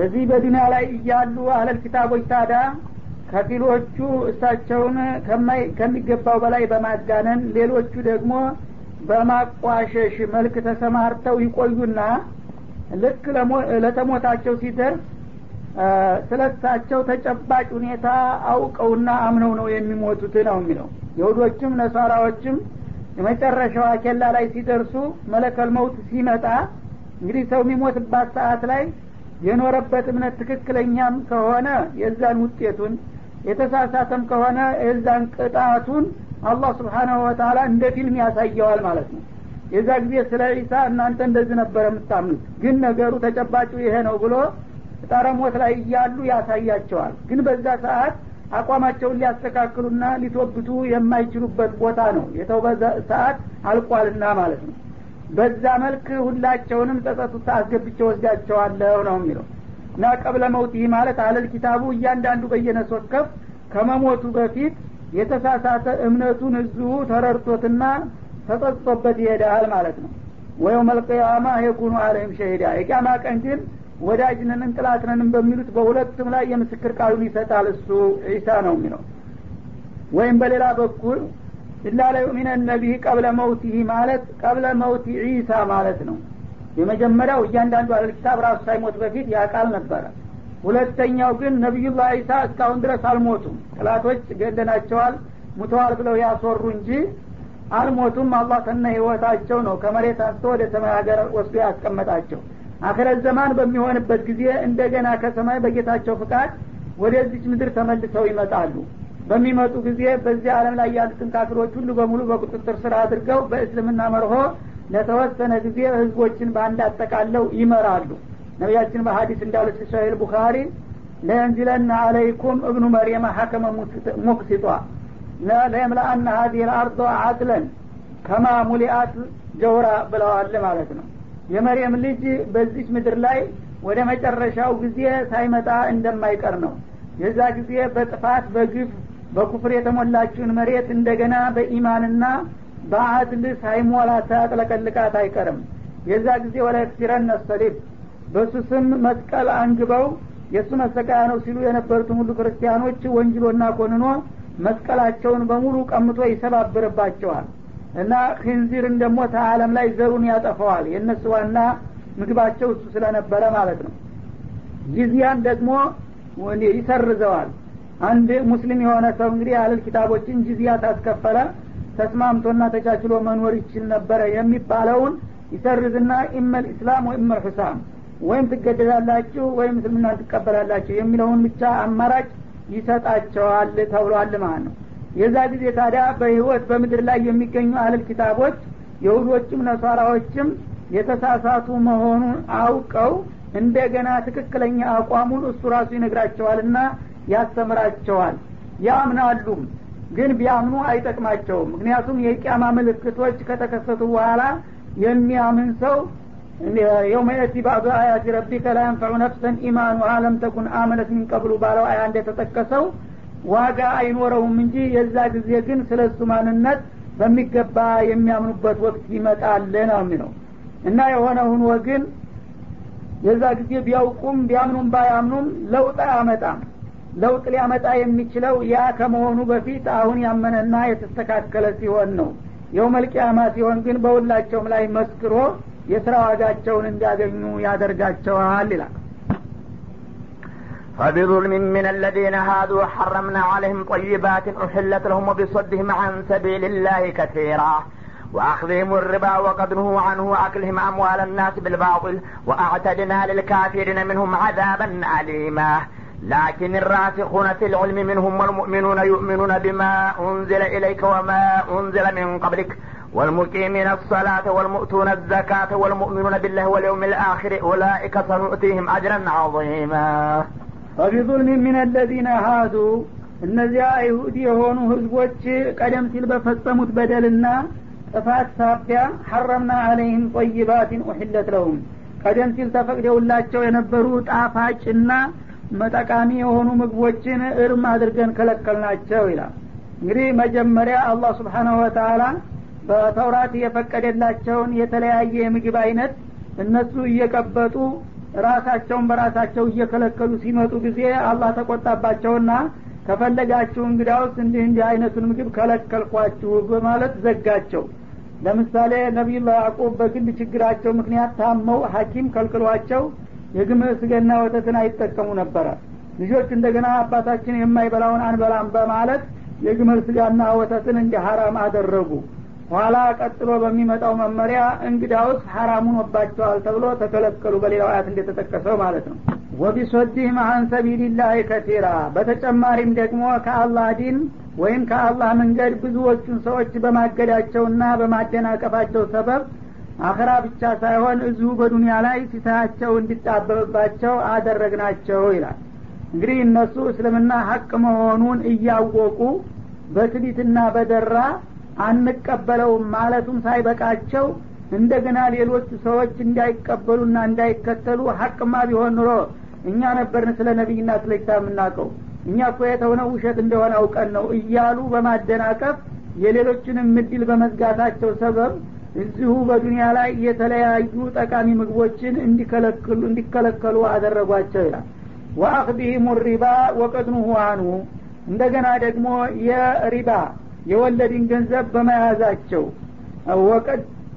በዚህ በዱንያ ላይ ያሉ አህለል ኪታቦች ታዳ ከፊሎቹ እሳቸውን ከሚገባው በላይ በማጋነን ሌሎቹ ደግሞ በማቋሸሽ መልክ ተሰማርተው ይቆዩና ለክ ለተሞታቸው ሲደርስ ስለታቸው ተጨባጭ ሁኔታ አውቀውና አምነው ነው የሚሞቱት ነው የሚለው። የሁዶችም ነሳራዎችም የመጨረሻው አከላ ላይ ሲደርሱ መለከል ሞት ሲመጣ እንግዲህ ሰው የሚሞትበት ሰዓት ላይ የኖረበት እምነት ትክክለኛም ከሆነ የዛን ውጤቱን የተሳሳተም ከሆነ የዛን ቅጣቱን አላህ Subhanahu Wa Ta'ala እንደ ፊልም ያሳየዋል ማለት ነው። የዛ ጊዜ ስለ ኢሳ እናንተ እንደዚህ ነበር የምታምኑት ግን ነገሩ ተጨባጭ ይሄ ነው ብሎ ተራሞት ላይ ያሉ ያሳያቸዋል። ግን በዛ ሰዓት አቋማቸውን ሊያስተካክሉና ሊተብቱ የማይችሉበት ቦታ ነው የተውበዛ ሰዓት አልቋልና ማለት ነው። በዛ መልኩ ሁላቸውንም ተጠጥታ አስገብቸው ወስዳቸዋለሁ ነው የሚለው። እና ቀብለ መውት ማለት አለል ኪታቡ ያንዳንዱ በየነሶከፍ ከመሞቱ በፊት የተሳሳተ እምነቱን እዚሁ ተረርቶትና ተጠጥቶበት ይሄዳል ማለት ነው። ወየመል ቂያማ ይኩኑ አለይሂም ሸሂዳ የቂያማ ቀን ግን ወዳጅነን ጥላትነን በሚሉት በሁለቱም ላይ የምስክር ቃሉን ይሰጣል እሱ ኢሳ ነው የሚለው። ወይም በሌላ በኩል ኢላ ለይኡሚነ ነብይ ቀብለ መውቲሂ ማለት ቀብለ መውቲ ኢሳ ማለት ነው። የመጀመሪያው እያንዳንዱ አለል ኪታብ ራሱ ሳይሞት በፊት ያቃል ነበር። ሁለተኛው ግን ነብዩላህ ኢሳ እስካሁን ድረስ አልሞቱም። ጥላቶች ገደናቸዋል ሙተዋል ብለው ያሰሩ እንጂ አልሞቱም። አላህ ተና ህይወታቸው ነው ከመሬት አጥቶ ወደ ሰማይ ሀገር ወስዶ ያስቀመጣቸው። አክረት ዘመን በሚሆንበት ጊዜ እንደገና ከሰማይ በጌታቸው ፍቃድ ወደዚህ ምድር ተመልሰው ይመጣሉ። በሚመጡ ጊዜ በዚህ ዓለም ላይ ያሉትን ካፍሮች ሁሉ በሙሉ በቁጥጥር ስር አድርገው በእስልምና መርሆ ለተወሰነ ጊዜ ህዝቦችን በአንድ አጠቃለው ይመራሉ። ነብያችን በሐዲስ እንዳሉት ሶሂህ ቡኻሪ ለእንዚለና አለይኩም ኢብኑ መርየም ሐከመ ሙቅሲጣ ለየምላአን هذه الارض عدلا كما ملئت جورا ብለዋል ማለት ነው። የመርየም ልጅ በዚህ ምድር ላይ ወደ መጨረሻው ጊዜ ሳይመጣ እንደማይቀር ነው። የዛ ጊዜ በጥፋት በግፍ በኩፍር የተሞላችውን መሬት እንደገና በኢማንና በአድል ሳይሞላት አጥለቀልቃት አይቀርም። የዛ ጊዜ ወለክሲራን ሰሊብ በሱስም መስቀል አንግበው የሱ መሰቃያ ነው ሲሉ የነበሩት ሁሉ ክርስቲያኖች ወንጅሎና ኮንኖ መስቀላቸውን በሙሉ ቀምቶ ይሰባብርባቸዋል። እና ኸንዚር እንደሞተ ዓለም ላይ ዘሩን ያጠፋዋል። የነሱ ዋና ምግባቸው እሱ ስለነበረ ማለት ነው። ጂዚያን ደግሞ ወንዲ ይሰርዘዋል። አንድ ሙስሊም የሆነ ሰው እንግዲህ አለል ኪታቦችን ጂዚያ ታስከፈለ ተስማምቶና ተቻችሎ መኖር ይችል ነበር የሚባለውን ይሰርዝና ኢመል እስላም ወኢመል ሂሳም ወይም ትገደላላችሁ ወይም እስልምና ትቀበላላችሁ የሚለውን ብቻ አማራጭ ይሰጣቸዋል ተብሏል ማለት ነው። የዛ ጊዜ ታዲያ በህይወት በመድር ላይ የሚገኙ አለል ኪታቦች የሁዶችም ነሳራዎችም የተሳሳቱ መሆኑን አውቀው እንደገና ትክክለኛ አቋሙን እሱ ራሱ ይነግራቸዋልና ያስተምራቸዋል። ያምናሉ ግን ቢያምኑ አይጠቅማቸውም። ምክንያቱም የቂያማ ምልክቶች ከተከሰቱ በኋላ የሚያምን ሰው يوم يأتي بعض آيات ربك لا ينفع نفسا إيمانها لم تكن آمنت من قبل ባለው አያ እንደተጠቀሰው ዋጋ አይኖርም እንጂ የዛ ጊዜ ግን ስለሱማንነት በሚገባ የሚያምኑበት ወቅት ይመጣል ነው። እና የሆነውን ወግን የዛ ጊዜ ቢያውቁም ቢያምኑም ባያምኑም ለውጥ አያመጣም። ለውጥ ሊያመጣ የሚችለው ያ ከመሆኑ በፊት አሁን ያመነና የተስተካከለ ሲሆን ነው። የውመል ቂያማ ሲሆን ግን በሁላቸውም ላይ መስክሮ የሥራ ዋጋቸውን እንዲያገኙ ያደርጋቸዋል ይላል። فبظلم من الذين هادوا حرمنا عليهم طيبات أحلت لهم وبصدهم عن سبيل الله كثيرا وأخذهم الربا وقد نهوا عنه وأكلهم أموال الناس بالباطل وأعتدنا للكافرين منهم عذابا أليما لكن الراسخون في العلم منهم والمؤمنون يؤمنون بما أنزل إليك وما أنزل من قبلك والمقيمين الصلاة والمؤتون الزكاة والمؤمنون بالله واليوم الآخر أولئك سنؤتيهم أجرا عظيما فبظلم من الذين هادوا እነዚያ አይሁድ የሆኑ ህዝቦች ቀደም ሲል በፈጸሙት በደልና ጥፋት ሳቢያ حرمنا عليهم طيبات أحلت لهم ቀደም ሲል ተፈቅደውላቸው የነበሩ ጣፋጭና መጠቃሚ የሆኑ ምግቦችን እርም አድርገን ከለከልናቸው ይላል። እንግዲህ መጀመሪያ አላህ Subhanahu Wa Ta'ala በተውራት የፈቀደላቸውን የተለያየ ምግብ አይነት እነሱ እየቀበጡ ራሳቸውን በራሳቸው እየከለከሉ ሲመጡ ጊዜ አላህ ተቆጣባቸውና ከፈለጋችሁ እንግዳውስ እንዲህ አይነቱን ምግብ ከለከልኳችሁ በማለት ዘጋቸው። ለምሳሌ ነብዩላህ ያዕቆብ በግል ችግራቸው ምክንያት ታመው ሐኪም ከልክሏቸው የግመል ስጋና ወተትን አይጠቀሙ ነበር። ልጆች እንደገና አባታችን የማይበላውን አንበላም በማለት የግመል ስጋና ወተትን እንደ ሐራም አደረጉ። ኋላ ቀጥሎ በሚመጣው መመሪያ እንግዳውስ ሐራሙን ወባቸዋል ተብሎ ተከለከሉ። በሌላው አያት እንደተጠቀሰው ማለት ነው። ወቢሶዲህም عن سبيل الله كثيرا በተጨማሪም ደግሞ ከአላህ ዲን ወይም ከአላህ መንገድ ብዙዎችን ሰዎች በማገዳቸውና በማደናቀፋቸው ሰበብ አኺራ ብቻ ሳይሆን እዙ በዱንያ ላይ ሲታቸው እንዲጣበብባቸው አደረግናቸው ይላል። እንግዲህ እነሱ እስልምና ሐቅ መሆኑን እያወቁ በትዕቢትና በደራ አንቀበለው ማለቱም ሳይበቃቸው እንደገና ሌሎች ሰዎች እንዳይቀበሉና እንዳይከተሉ ሐቅማ ቢሆን ኖሮ እኛ ነበርን ስለ ነብይና ስለ ኢስላም እናቀው እኛ እኮ የተሆነው ውሸት እንደሆነ አውቀን ነው እያሉ በማደናቀፍ የሌሎችንም ምድል በመዝጋታቸው ሰበብ እዚሁ በዱንያ ላይ የተለያዩ ጠቃሚ ምግቦችን እንዲከለከሉ አደረጓቸው ይላል። ወአኽዲሂሙ ሪባ ወቀድኑሁ አንሁ እንደገና ደግሞ የሪባ የወለድን ገንዘብ በመያዛቸው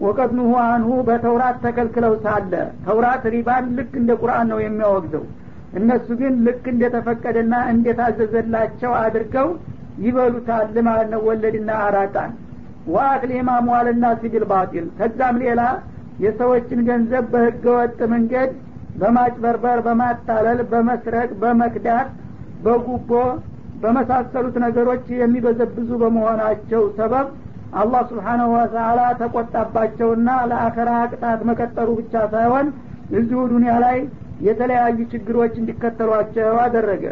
ወቀድኑሁ አንሁ በተውራት ተከልክለው ሳለ ተውራት ሪባን ልክ እንደ ቁርአን ነው የሚያወግዘው። እነሱ ግን ልክ እንደተፈቀደና እንደታዘዘላቸው አድርገው ይበሉታል ማለት ነው ወለድና አራጣን። ወአክሊማ ሙአልና ሲቢል ባጢል ተዛም ሌላ የሰዎችን ገንዘብ በህገወጥ መንገድ በማጭበርበር በማታለል በመስረቅ በመክዳት በጉቦ በመሳሰሉት ነገሮች የሚበዘብዙ በመሆናቸው ሰበብ አላህ Subhanahu Wa Ta'ala ተቆጣባቸውና ለአኺራ ቅጣት መቀጠሩ ብቻ ሳይሆን እዚሁ ዱንያ ላይ የተለያዩ ችግሮች እንዲከተሏቸው አደረገ።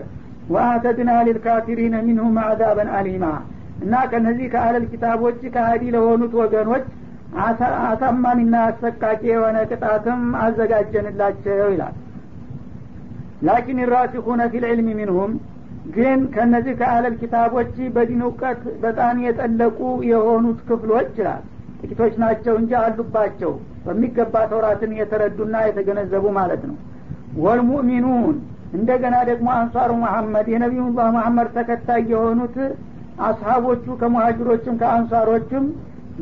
ወአተድና ለልካፊሪን منهم عذابا اليما እና ከነዚህ ከአለል ኪታቦች ከሃዲ ለሆኑት ወገኖች አሳማኝና አሰቃቂ የሆነ ቅጣትም አዘጋጀንላቸው ይላል። ላኪን الراسخون في العلم منهم ግን ከነዚህ ከአለል ኪታቦች በዲን እውቀት በጣም የጠለቁ የሆኑት ክፍሎች ይችላል ጥቂቶች ናቸው እንጂ አሉባቸው በሚገባ ተውራትን የተረዱና የተገነዘቡ ማለት ነው። ወልሙእሚኑን እንደገና ደግሞ አንሳሩ መሐመድ የነብዩላህ መሐመድ ተከታይ የሆኑት አስሐቦቹ ከሙሃጅሮችም ከአንሳሮችም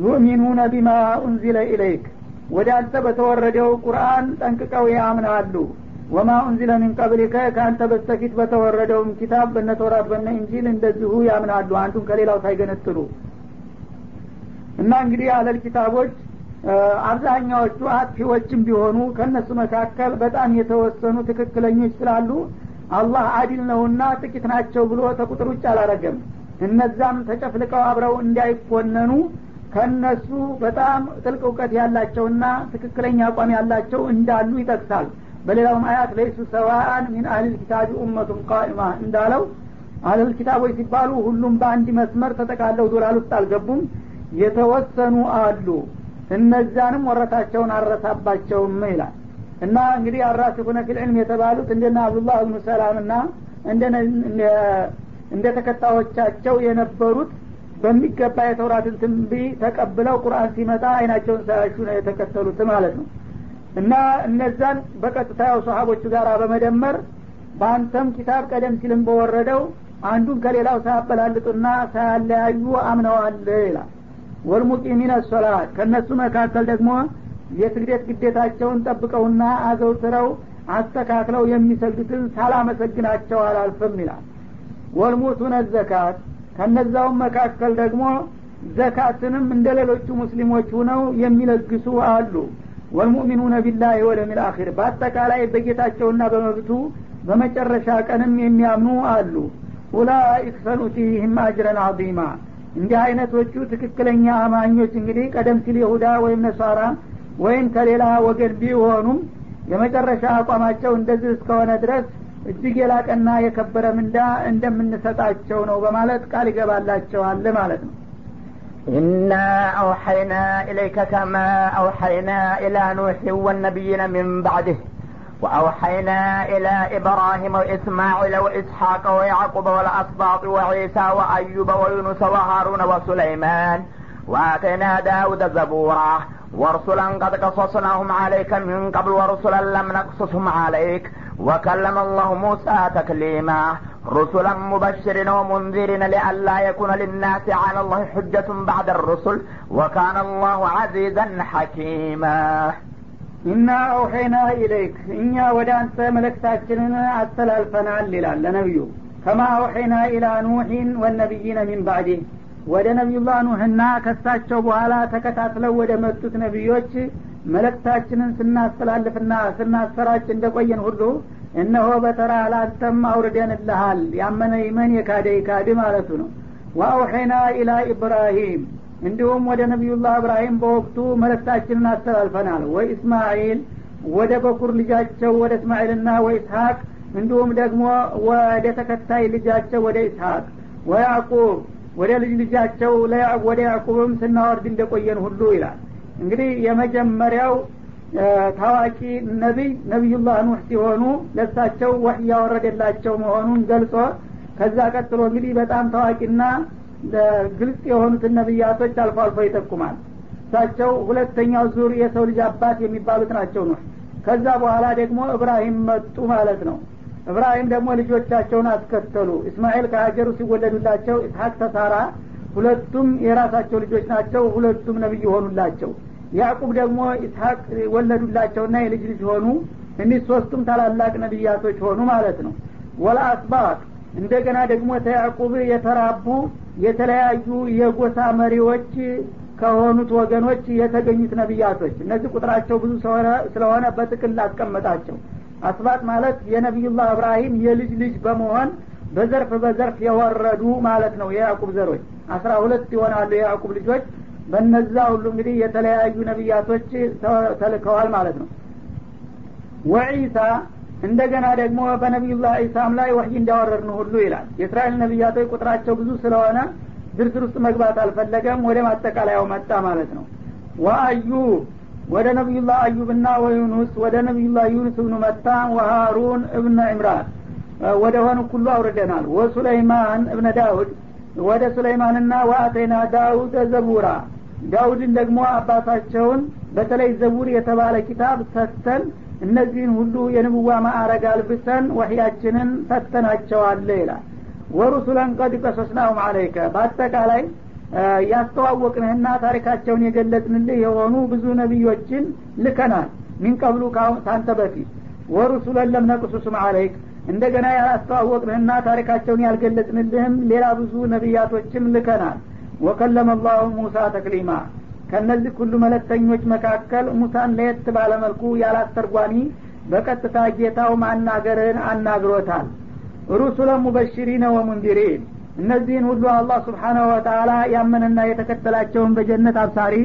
يؤمنون بما انزل اليك ወዳንተ በተወረደው ቁርአን ጠንቅቀው ያምናሉ። وما انزل من قبلك ካንተ በስተፊት በተወረደው ኪታብ በነተውራት በነኢንጂል እንደዚሁ ያምናሉ አንዱን ከሌላው ሳይገነጥሉ እና እንግዲህ አለል ኪታቦች አብዛኛዎቹ አጥፊዎችም ቢሆኑ ከነሱ መካከል በጣም የተወሰኑ ትክክለኞች ስላሉ አላህ አዲል ነውና ጥቂት ናቸው ብሎ ተቁጥር ውጭ አላረገም። እነዛም ተጨፍልቀው አብረው እንዳይኮነኑ ከነሱ በጣም ጥልቅ ዕውቀት ያላቸውና ትክክለኛ አቋም ያላቸው እንዳሉ ይጠቅሳል። በሌላውም አያት ለይሱ ሰዋአን ሚን አህሊል ኪታቢ ኡመቱን ቃኢማ እንዳለው አህሊል ኪታቦች ሲባሉ ሁሉም በአንድ መስመር ተጠቃለው ዶላል ውስጥ አልገቡም የተወሰኑ አሉ እነዛንም ወራታቸውን አረሳባቸውም ይላል። እና እንግዲህ አራሲኹነ ፊል ዒልም የተባሉት እንደና አብዱላህ ኢብኑ ሰላምና እንደ ተከታዮቻቸው የነበሩት በሚገባ የተውራትን ትንቢይ ተቀብለው ቁርአን ሲመጣ አይናቸውን ሳያሹ ነው የተከተሉት ማለት ነው። እና እነዛን በቀጥታ ሱሐቦቹ ጋር በመደመር ባንተም ኪታብ ቀደም ሲልም በወረደው አንዱን ከሌላው ሳያበላልጡና ሳያለያዩ አምነዋል ይላል። ወልሙቂሚነ ሶላት ከነሱ መካከል ደግሞ የስግደት ግዴታቸውን ጠብቀውና አዘውትረው አስተካክለው የሚሰግዱትን ሳላመሰግናቸው አላልፍም ይላል። ወልሙቱነ ዘካት ከነዛው መካከል ደግሞ ዘካትንም እንደሌሎቹ ሙስሊሞች ሆነው የሚለግሱ አሉ። ወልሙእሚኑነ ቢላሂ ወልየውሚል አኺር በአጠቃላይ በጌታቸውና በመብቱ በመጨረሻ ቀንም የሚያምኑ አሉ። ኡላኢከ ሰኑቲሂም አጅረን ዐዚማ እንዲህ አይነቶቹ ትክክለኛ አማኞች እንግዲህ ቀደም ሲል ይሁዳ ወይም ነሳራ ወይም ከሌላ ወገን ቢሆኑም የመጨረሻ አቋማቸው እንደዚህ እስከሆነ ድረስ እዚህ የላቀና የከበረ ምንዳ እንደምንሰጣቸው ነው በማለት ቃል ይገባላቸዋል ማለት ነው። እና አውሐይና ኢለይከ ከማ አውሐይና ኢላ ኑህ ወነብይና ሚን ባዕዲህ وأوحينا إلى إبراهيم وإسماعيل وإسحاق ويعقوب والأسباط وعيسى وأيوب ويونس وهارون وسليمان وآتينا داود زبورا ورسلا قد قصصناهم عليك من قبل ورسلا لم نقصصهم عليك وكلم الله موسى تكليما رسلا مبشرين ومنذرين لئلا يكون للناس على الله حجة بعد الرسل وكان الله عزيزا حكيما إنا أوحينا إليك إنا ودعنت ملكتاكلنا الثلاثنا للان لنبيه كما أوحينا إلى نوح والنبيين من بعده ودنبي الله نوحنا كستاتشو بحالا تكتاتلو ودمتوت نبيوش ملكتاكلن سنة الثلاثنا سنة الثلاث اندقوين هردو إنه بترى لا تم أوردين اللحال يأمن إيمان يكادي كادي مالتنو وأوحينا إلى إبراهيم እንዲሁም ወደ ነብዩላህ ኢብራሂም በወቅቱ መልእክታችንን አስተላልፈናል ወኢስማኤል ወደ በኩር ልጃቸው ወደ እስማኤልና ወኢስሐቅ እንዲሁም ደግሞ ወደ ተከታይ ልጃቸው ወደ ኢስሐቅ ወያዕቆብ ወደ ልጅ ልጃቸው ወደ ያዕቆብም ስናወርድ እንደቆየን ሁሉ ይላል። እንግዲህ የመጀመሪያው ታዋቂ ነብዩላህ ኑህ ሲሆኑ ለሳቸው ወህይ ያወረደላቸው መሆኑን ገልጾ ከዛ ቀጥሎ እንግዲህ በጣም ታዋቂና ለግልጽ የሆኑት ነብያቶች አልፎ አልፎ ይተኩማል። እሳቸው ሁለተኛው ዙር የሰው ልጅ አባት የሚባሉት ናቸው ነው። ከዛ በኋላ ደግሞ ኢብራሂም መጡ ማለት ነው። ኢብራሂም ደግሞ ልጆቻቸውን አስከተሉ። እስማኤል ከአጀሩ ሲወለዱላቸው ኢስሐቅ ተሳራ ሁለቱም የራሳቸው ልጆች ናቸው። ሁለቱም ነብይ ሆኑላቸው። ያዕቆብ ደግሞ ኢስሐቅ ወለዱላቸውና የልጅ ልጅ ሆኑ። እነዚህ ሶስቱም ታላላቅ ነብያቶች ሆኑ ማለት ነው። ወላ አስባቅ እንደገና ደግሞ ተያዕቆብ የተራቡ የተለያዩ የጎሳ መሪዎች ከሆኑት ወገኖች የተገኙት ነብያቶች እነዚህ ቁጥራቸው ብዙ ስለሆነ በጥቅል አስቀመጣቸው። አስባት ማለት የነብዩላህ ኢብራሂም የልጅ ልጅ በመሆን በዘርፍ የወረዱ ማለት ነው። የያዕቆብ ዘሮች 12 ይሆናሉ። የያዕቆብ ልጆች በእነዛ ሁሉ እንግዲህ የተለያዩ ነብያቶች ተልከዋል ማለት ነው። ወኢሳ እንደገና ደግሞ በነብዩላህ ኢሳም ላይ ወህይ እንዳወረድን ሁሉ ይላል። የእስራኤል ነብያቶች ቁጥራቸው ብዙ ስለሆነ ዝርዝር ውስጥ መግባት አልፈለገም። ወደ ማጠቃለያው መጣ ማለት ነው። ወአዩብ ወደ ነብዩላህ አዩብና ወዩኑስ ወደ ነብዩላህ ዩኑስ ኢብኑ መታን ወሃሩን ኢብኑ ኢምራን ወደ ሆኑ ሁሉ አውርደናል። ወሱለይማን ኢብኑ ዳውድ ወደ ሱለይማንና ወአተይና ዳውድ ዘቡራ ዳውድን ደግሞ አባታቸውን በተለይ ዘቡር የተባለ ኪታብ ሰተን እነዚህን ሁሉ የነብዩዋ ማዕረግ አልብሰን ወህያችንን ፈተናቸዋል ይላል። ወሩሱላን قد قصصناهم عليك በአጠቃላይ ያስተዋወቅንህና ታሪካቸውን የገለጽንልህ የሆኑ ብዙ ነብዮችን ልከናል። ምን ቀብሉ ካንተ በፊት ወሩሱላን لم نقصصهم عليك እንደገና ያስተዋወቅንህና ታሪካቸውን ያልገለጽንልህም ሌላ ብዙ ነብያቶችም ልከናል። ወከለመ الله موسى تكليما ከነዚህ ሁሉ መለክተኞች መካከል ሙሳን ለየት ባለ መልኩ ያላስተርጓሚ በቀጥታ ጌታው ማናገርን አናግሮታል። ሩሱላ ሙበሽሪና ወሙንዲሪን እነዚህን ሁሉ አላህ Subhanahu Wa Ta'ala ያመነና የተከተላቸውን በጀነት አብሳሪ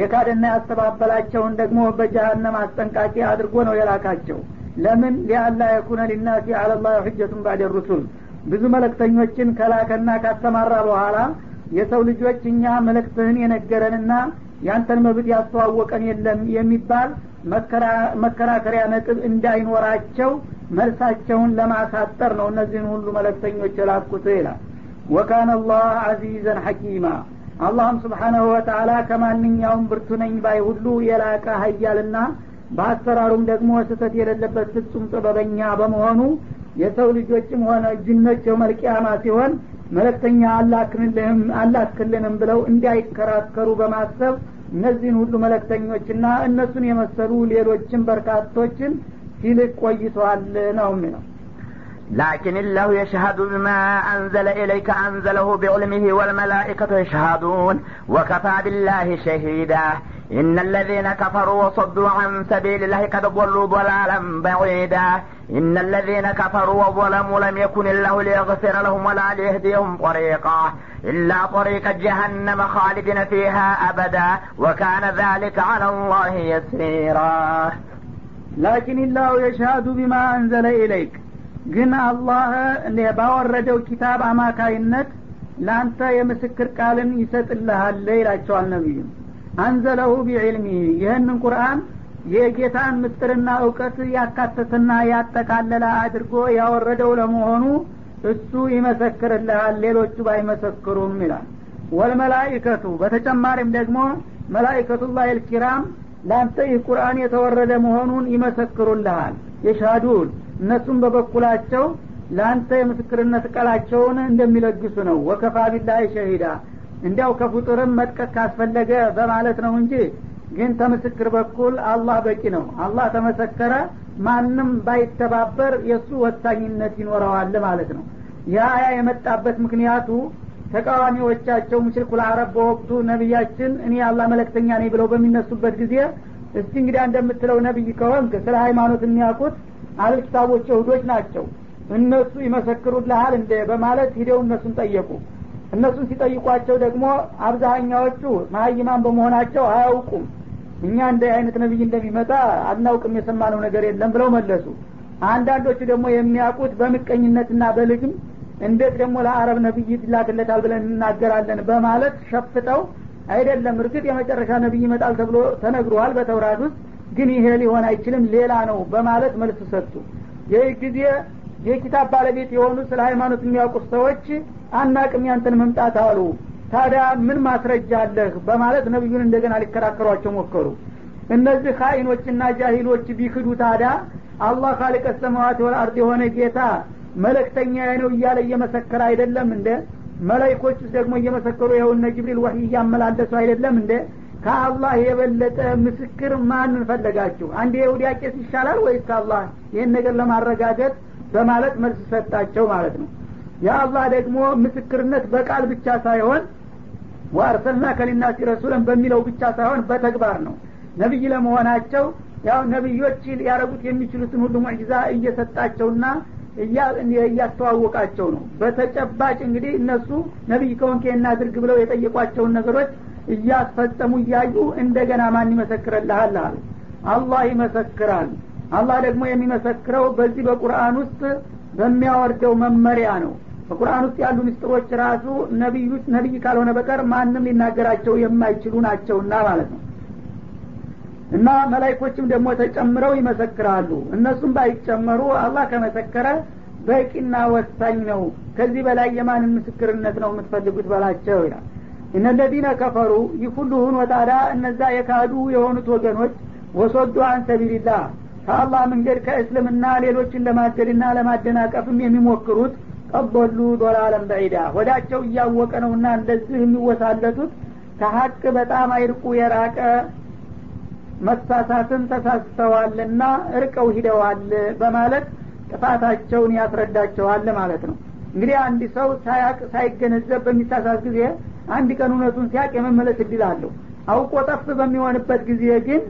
የካደና ያስተባበላቸውን ደግሞ በጀሃነም አስጠንቃቂ አድርጎ ነው የላካቸው። ለምን ለአላ ይኩነ ለናሲ على الله حجة بعد الرسل ብዙ መለክተኞችን ከላከና ካስተማራ በኋላ የሰው ልጆች እኛ መለክተህን የነገረንና ያንተን መብት ያስተዋወቀን የለም የሚባል መከራከሪያ ነጥብ እንዳይኖራቸው መልሳቸውን ለማሳጠር ነው እነዚህን ሁሉ መለክተኞች ላኩት ይላል። وكان الله عزيزا حكيما الله سبحانه وتعالى ከማንኛውም ብርቱ ነኝ ባይ ሁሉ የላቀ ኃያልና ባሰራሩም ደግሞ ስህተት የሌለበት ፍጹም ጥበበኛ በመሆኑ የሰው ልጆችም ሆነ ጅኖች የመልቂያማ ሲሆን መለክተኛ አላክልንም ብለው እንዳይከራከሩ በማሰብ እነዚህን ሁሉ መለክተኞችና እነሱን የመሰሉ ሌሎችን በርካቶችን ሲልክ ቆይቷል ነው የሚለው። لكن الله يشهد بما أنزل إليك أنزله بعلمه والملائكة يشهدون وكفى بالله شهيدا إن الذين كفروا وصدوا عن سبيل الله قد ضلوا ضلالا بعيدا إن الذين كفروا وظلموا لم يكن الله ليغفر لهم ولا ليهديهم طريقا إلا طريق جهنم خالدين فيها أبدا وكان ذلك على الله يسيرا لكن الله يشهد بما أنزل إليك ግን አላህ ለባወረደው ኪታብ አማካይነት ላንተ የምስክር ቃልን ይሰጥልሃል ይላቸዋል ነብዩ። አንዘለሁ ቢዕልሚ ይህንን ቁርአን የጌታን ምስጥርና ዕውቀት ያካተተና ያጠቃለለ አድርጎ ያወረደው ለመሆኑ እሱ ይመሰክርልሃል ሌሎቹ ባይመሰክሩም ይላል። ወልመላኢከቱ በተጨማሪም ደግሞ መላእክቱላህ الكرام ላንተ የቁርአን የተወረደ መሆኑን ይመሰክሩልሃል የሻዱን እነሱም በበኩላቸው ላንተ የምስክርነት ቃላቸውን እንደሚለግሱ ነው ወከፋ ቢላሂ ሸሂዳ እንዲያው ከፍጡርም መጥቀስ ካስፈለገ በማለት ነው እንጂ ግን ተመስክር በኩል አላህ በቂ ነው አላህ ተመሰከረ ማንም ባይተባበር የሱ ወጣኝነት ይኖራል ማለት ነው ያ የመጣበት ምክንያቱ ተቃዋሚዎቻቸው ሙሽሪኩል አረብ ወቅቱ ነብያችን እኔ አላህ መልእክተኛ ነኝ ብለው በሚነሱበት ጊዜ እስቲ እንግዲህ እንደምትለው ነብይ ከሆነ ስለ ሃይማኖት የሚያውቁት አልክታቦች ሁዶች ናቸው እነሱ ይመሰክሩልሃል እንደ በማለት ሄደው እነሱን ጠየቁ እነሱ ሲጠይቋቸው ደግሞ አብዛኛዎቹ ማህይማን በመሆናቸው አያውቁም እኛ እንደ አይነት ነብይ እንደሚመጣ አናውቅም የሰማነው ነገር የለም ብለው መለሱ አንዳንዶቹ ደግሞ የሚያውቁት በምቀኝነትና በልግም እንዴት ደግሞ ለአረብ ነብይ ይላከለታል ብለን እናገራለን በማለት ሸፍተው አይደለም እርግጥ የመጨረሻ ነብይ ይመጣል ተብሎ ተነግሯል በተውራት ውስጥ ግን ይሄ ሊሆን አይችልም ሌላ ነው በማለት መልስ ሰጡ ይሄ ጊዜ የኪታብ ባለቤት የሆኑ ስለ ሃይማኖት የሚያውቁ ሰዎች አናቅም ያንተን መምጣት አሉ ታዲያ ምን ማስረጃ አለህ በማለት ነብዩን እንደገና ሊከራከሯቸው ሞከሩ እነዚህ ኻኢኖችና ጃሂሎች ቢክዱ ታዲያ አላህ خالق السماوات والارض የሆነ ጌታ መልእክተኛ ነው ይያለ የመሰከረ አይደለም እንደ መላእክቶች ደግሞ እየመሰከሩ የሆነ ጅብሪል ወህይ ያመላለሱ አይደለም እንደ ከአላህ የበለጠ ምስክር ማንን ፈለጋችሁ አንዴ ይሁዲ አቄስ ይሻላል ወይስ አላህ ይሄን ነገር ለማረጋጋት በማለት መልስ ሰጣቸው ማለት ነው ያ አላህ ደግሞ ምስክርነት በቃል ብቻ ሳይሆን ወአርሰልና ከሊናሲ ረሱላን በሚለው ብቻ ሳይሆን በተግባር ነው ነብይ ለመሆናቸው ያው ነብዮች ያረጉት የሚችሉትን ሁሉ ሙዕጂዛ እየሰጣቸውና እያስተዋወቃቸው ነው በተጨባጭ እንግዲህ እነሱ ነብይ ከሆንከና አድርግ ብለው የጠየቋቸውን ነገሮች እያስፈጸሙ ያዩ እንደገና ማን ይመሰክርልሃል አለ አላህ ይመሰክራል አላህ ደግሞ የሚመሰክረው በዚህ በቁርአን ውስጥ በሚያወርደው መመሪያ ነው በቁርአን ውስጥ ያሉ ምስጢሮች ራሱ ነብይ ካልሆነ በቀር ማንም ሊናገራቸው የማይችሉ ናቸውና ማለት ነው እና መላእክቶችም ደግሞ ተጨምረው ይመሰክራሉ እነሱም ባይጨመሩ አላህ ከመሰከረ በቂና ወሳኝ ነው ከዚህ በላይ የማንን ምስክርነት ነው የምትፈልጉት በላቸው ይላል እነዚህና ከፈሩ ይሁሉን ወታዳ እነዛ የካዱ የሆኑት ወገኖች ወሰዱ አን ሰቢልላህ ታላ መንገድ ከእስልምና ሌሎችን ለማገድና ለማደናቀፍም የሚሞክሩት ቀበሉ ዶላለም بعيدا ወዳቸው ያወቀ ነውና እንደዚህ የሚወሳለቱት ከሐቅ በጣም አይርቁ የራቀ መሳሳትን ተሳስተዋልና እርቀው ሂደዋል በማለት ጥፋታቸውን ያስረዳቸዋል ማለት ነው እንግዲህ አንድ ሰው ሳያቅ ሳይገነዘብ በሚታሳስ ጊዜ አንድ ቀን እውነቱን ሲያቅ የመመለስ እድል አለው አውቆ ጠፍ በሚሆንበት ጊዜ ግን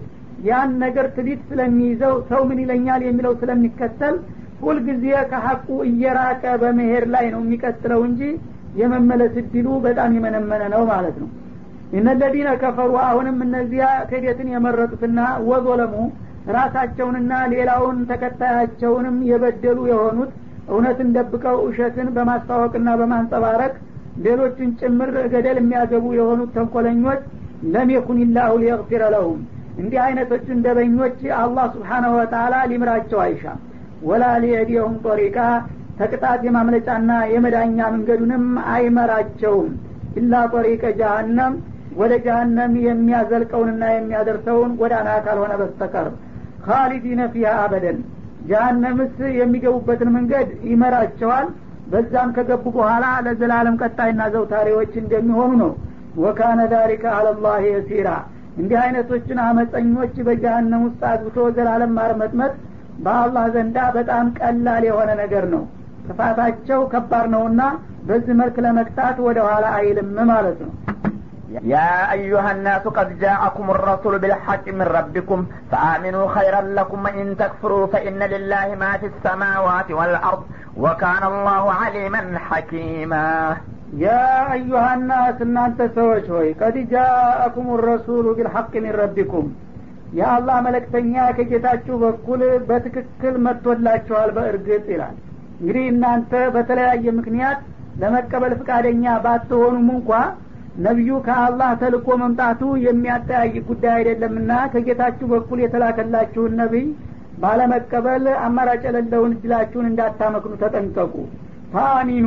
ያን ነገር ትዲት ስለሚይዘው ሰው ምን ይለኛል የሚለው ስለሚከተል ሁሉ ጊዜ ከሐቁ እየራቀ በመሄር ላይ ነው የሚቀጥለው እንጂ የመመለስ እድሉ በጣም የመነመነ ነው ማለት ነው እነዚህና ከፈሩ አሁንም እነዚያ ከጌታን የመረጡትና ወዘለሙ ራሳቸውንና ሌላውን ተከታያቸውንም የበደሉ የሆኑት እውነትን ደብቀው ውሸትን በማስተዋወቅና በማንጸባረቅ ሌሎችን ጭምር ገደል የሚያገቡ የሆኑት ተንኮለኞች ለሚኩን ኢላሁ ሊغفر لهم እንዲህ አይነቶች እንደበኞች አላህ Subhanahu Wa Ta'ala ሊምራቸው አይሻ ወላ ሊየዲሁም ጦሪቃ ተቅጣት የማምለጫና የመዳኛ መንገዱንም አይመራቸውም ኢላ ጦሪቀ ጀሃነም ወደ ጀሃነም የሚያዘልቀውንና የሚያደርሰውን ጎዳና ካልሆነ በስተቀር خالدين فيها ابدا ጀሃነምስ የሚገቡበትን መንገድ ይመራቸዋል በዛም ከገቡ በኋላ ለዘላለም ቀጣይና ዘውታሪዎች እንደሚሆኑ ነው ወካነ ذلك على الله يسيرا እንዲህ አይነቶችን አመፀኞች በጀሃነም ውስጥ አግብቶ ዘላለም ማርመጥመጥ በአላህ ዘንዳ በጣም ቀላል የሆነ ነገር ነው ጥፋታቸው ከባድ ነውና በዚህ መልኩ ለመቅጣት ወደ ኋላ አይልም ማለት ነው يا أيها الناس قد جاءكم الرسول بالحق من ربكم فآمنوا خيرا لكم إن تكفروا فإن لله ما في السماوات والأرض وكان الله عليما حكيما يا أيها الناس أنتم سوى قد جاءكم الرسول بالحق من ربكم يا الله ملكتنيا كجتاچو በኩል በትክክል መጥቶላችኋል በእርግጥ ይላል እንግዲህ እናንተ በተለያየ ምክንያት ለመቀበል ፍቃደኛ ባትሆኑም እንኳን ነብዩ ከአላህ ተልኮ መምጣቱ የሚያጠያይ ጉዳይ አይደለምና ከጌታችሁ በኩል የተላከላችሁ ነብይ ባለመቀበል አማራጭ የሌለውን ጅላችሁን እንዳታመክኑ ተጠንቀቁ ታሚኑ